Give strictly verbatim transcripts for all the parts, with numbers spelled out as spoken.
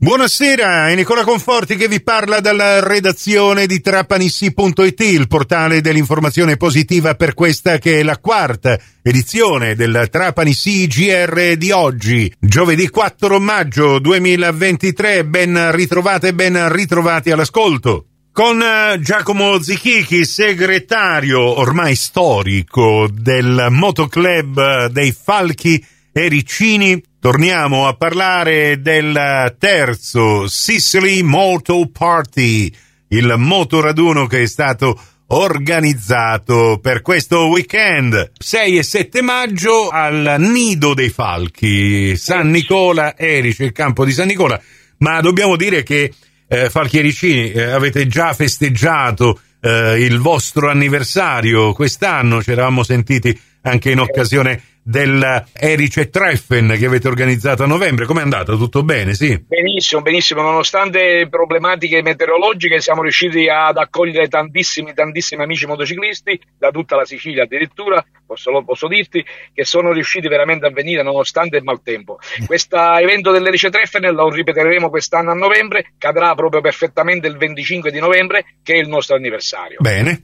Buonasera, è Nicola Conforti che vi parla dalla redazione di trapanisì punto it, il portale dell'informazione positiva per questa che è la quarta edizione del Trapanisì G R di oggi, giovedì quattro maggio duemilaventitré. Ben ritrovate, ben ritrovati all'ascolto. Con Giacomo Zichichi, segretario ormai storico del Motoclub dei Falchi Ericini, torniamo a parlare del terzo Sicily Moto Party, il motoraduno che è stato organizzato per questo weekend sei e sette maggio al Nido dei Falchi, San Nicola, Erice, il campo di San Nicola. Ma dobbiamo dire che Eh, Falchi Ericini, eh, avete già festeggiato eh, il vostro anniversario quest'anno, ci eravamo sentiti anche in occasione del Erice Treffen che avete organizzato a novembre. Com'è andato? Tutto bene? Sì. Benissimo, benissimo, nonostante problematiche meteorologiche siamo riusciti ad accogliere tantissimi, tantissimi amici motociclisti da tutta la Sicilia, addirittura posso, posso dirti che sono riusciti veramente a venire nonostante il maltempo. Questo evento dell'Erice Treffen lo ripeteremo quest'anno a novembre, cadrà proprio perfettamente il venticinque di novembre, che è il nostro anniversario. Bene,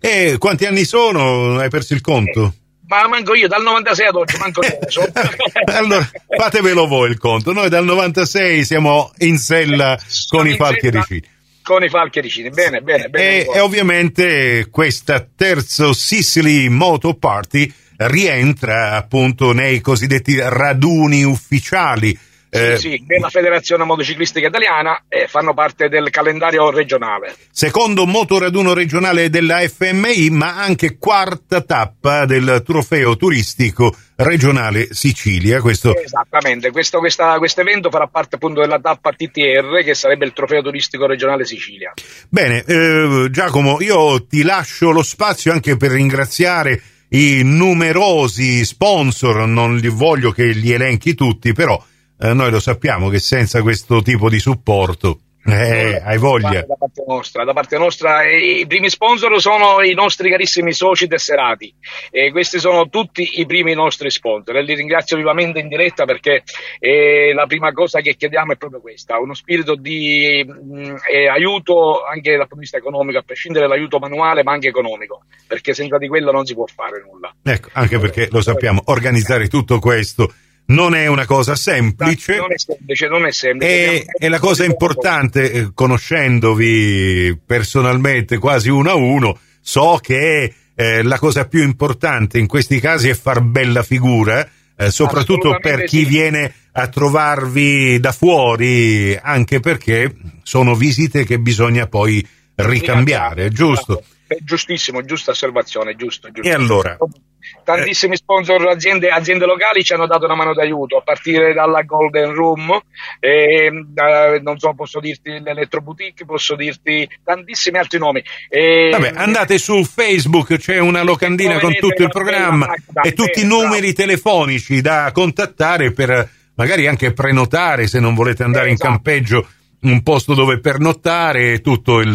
e quanti anni sono? Hai perso il conto? Eh. Ma manco io, dal novantasei ad oggi, manco io. Allora, fatevelo voi il conto. Noi dal novantasei siamo in sella Sono con i Falchi Ericini. Con i Falchi Ericini, bene, bene, bene. E, e ovviamente questa terzo Sicily Moto Party rientra appunto nei cosiddetti raduni ufficiali. Eh, sì, sì, della Federazione Motociclistica Italiana, eh, fanno parte del calendario regionale. Secondo motoraduno regionale della F M I, ma anche quarta tappa del trofeo turistico regionale Sicilia. Questo... Esattamente, questo evento farà parte appunto della tappa T T R, che sarebbe il trofeo turistico regionale Sicilia. Bene, eh, Giacomo, io ti lascio lo spazio anche per ringraziare i numerosi sponsor, non li voglio che li elenchi tutti, però... Eh, noi lo sappiamo che senza questo tipo di supporto eh, hai voglia. Da parte nostra, da parte nostra eh, i primi sponsor sono i nostri carissimi soci tesserati, eh, questi sono tutti i primi nostri sponsor e li ringrazio vivamente in diretta, perché eh, la prima cosa che chiediamo è proprio questa, uno spirito di mh, eh, aiuto anche dal punto di vista economico, a prescindere dall'aiuto manuale ma anche economico, perché senza di quello non si può fare nulla. Ecco, anche perché lo sappiamo, organizzare tutto questo non è una cosa semplice, non è semplice, non è semplice. E, e la cosa importante, conoscendovi personalmente quasi uno a uno, so che eh, la cosa più importante in questi casi è far bella figura, eh, soprattutto per chi sì. viene a trovarvi da fuori, anche perché sono visite che bisogna poi ricambiare, giusto? È giustissimo, giusta osservazione, giusto, giusto. E allora... Tantissimi sponsor, aziende, aziende locali ci hanno dato una mano d'aiuto, a partire dalla Golden Room, eh, eh, non so, posso dirti l'Elettroboutique, posso dirti tantissimi altri nomi. Eh, Vabbè, andate su Facebook, c'è una locandina con tutto il programma e tutti i numeri telefonici da contattare per magari anche prenotare, se non volete andare in campeggio, un posto dove pernottare e tutto il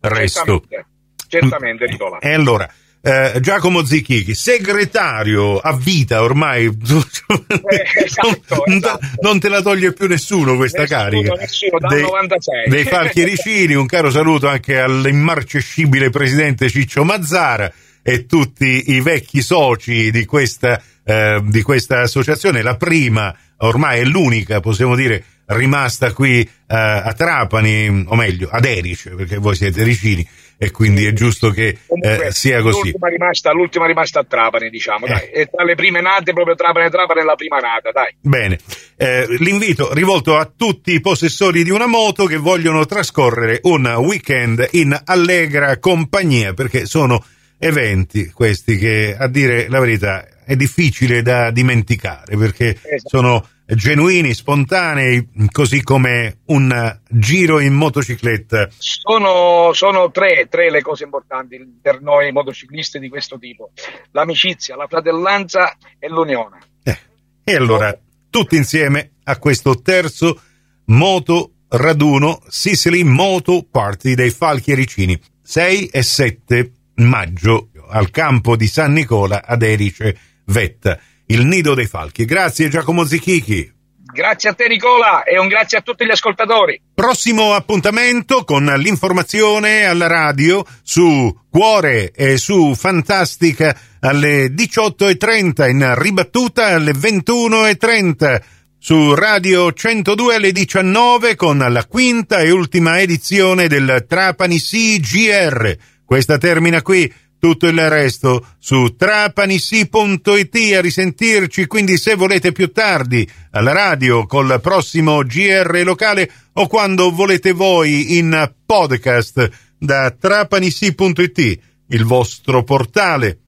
resto. Certamente, certamente Nicola. E allora... Eh, Giacomo Zichichi, segretario a vita ormai, eh, esatto, non, esatto. non te la toglie più nessuno questa nessuno, carica nessuno, dal dei, novantasei. Dei Falchi Ericini. Un caro saluto anche all'immarcescibile presidente Ciccio Mazzara e tutti i vecchi soci di questa, eh, di questa associazione, la prima, ormai è l'unica, possiamo dire, rimasta qui eh, a Trapani, o meglio ad Erice, perché voi siete ericini e quindi è giusto che Comunque, eh, sia così. L'ultima rimasta, l'ultima rimasta a Trapani, diciamo, eh. dai. È tra le prime nate, proprio Trapani Trapani è la prima nata, dai. Bene, eh, l'invito rivolto a tutti i possessori di una moto che vogliono trascorrere un weekend in allegra compagnia, perché sono eventi questi che, a dire la verità, è difficile da dimenticare, perché esatto. sono genuini, spontanei, così come un giro in motocicletta. Sono, sono tre, tre le cose importanti per noi motociclisti di questo tipo: l'amicizia, la fratellanza e l'unione. Eh, e allora, tutti insieme a questo terzo moto raduno Sicily Moto Party dei Falchi Ericini, sei e sette maggio al campo di San Nicola ad Erice Vetta, il Nido dei Falchi. Grazie Giacomo Zichichi. Grazie a te Nicola e un grazie a tutti gli ascoltatori. Prossimo appuntamento con l'informazione alla radio su Cuore e su Fantastica alle diciotto e trenta, in ribattuta alle ventuno e trenta. Su Radio centodue alle diciannove con la quinta e ultima edizione del Trapanisì G R. Questa termina qui, tutto il resto su trapanisì punto it. A risentirci quindi, se volete, più tardi alla radio col prossimo G R locale o quando volete voi in podcast da trapanisì punto it, il vostro portale.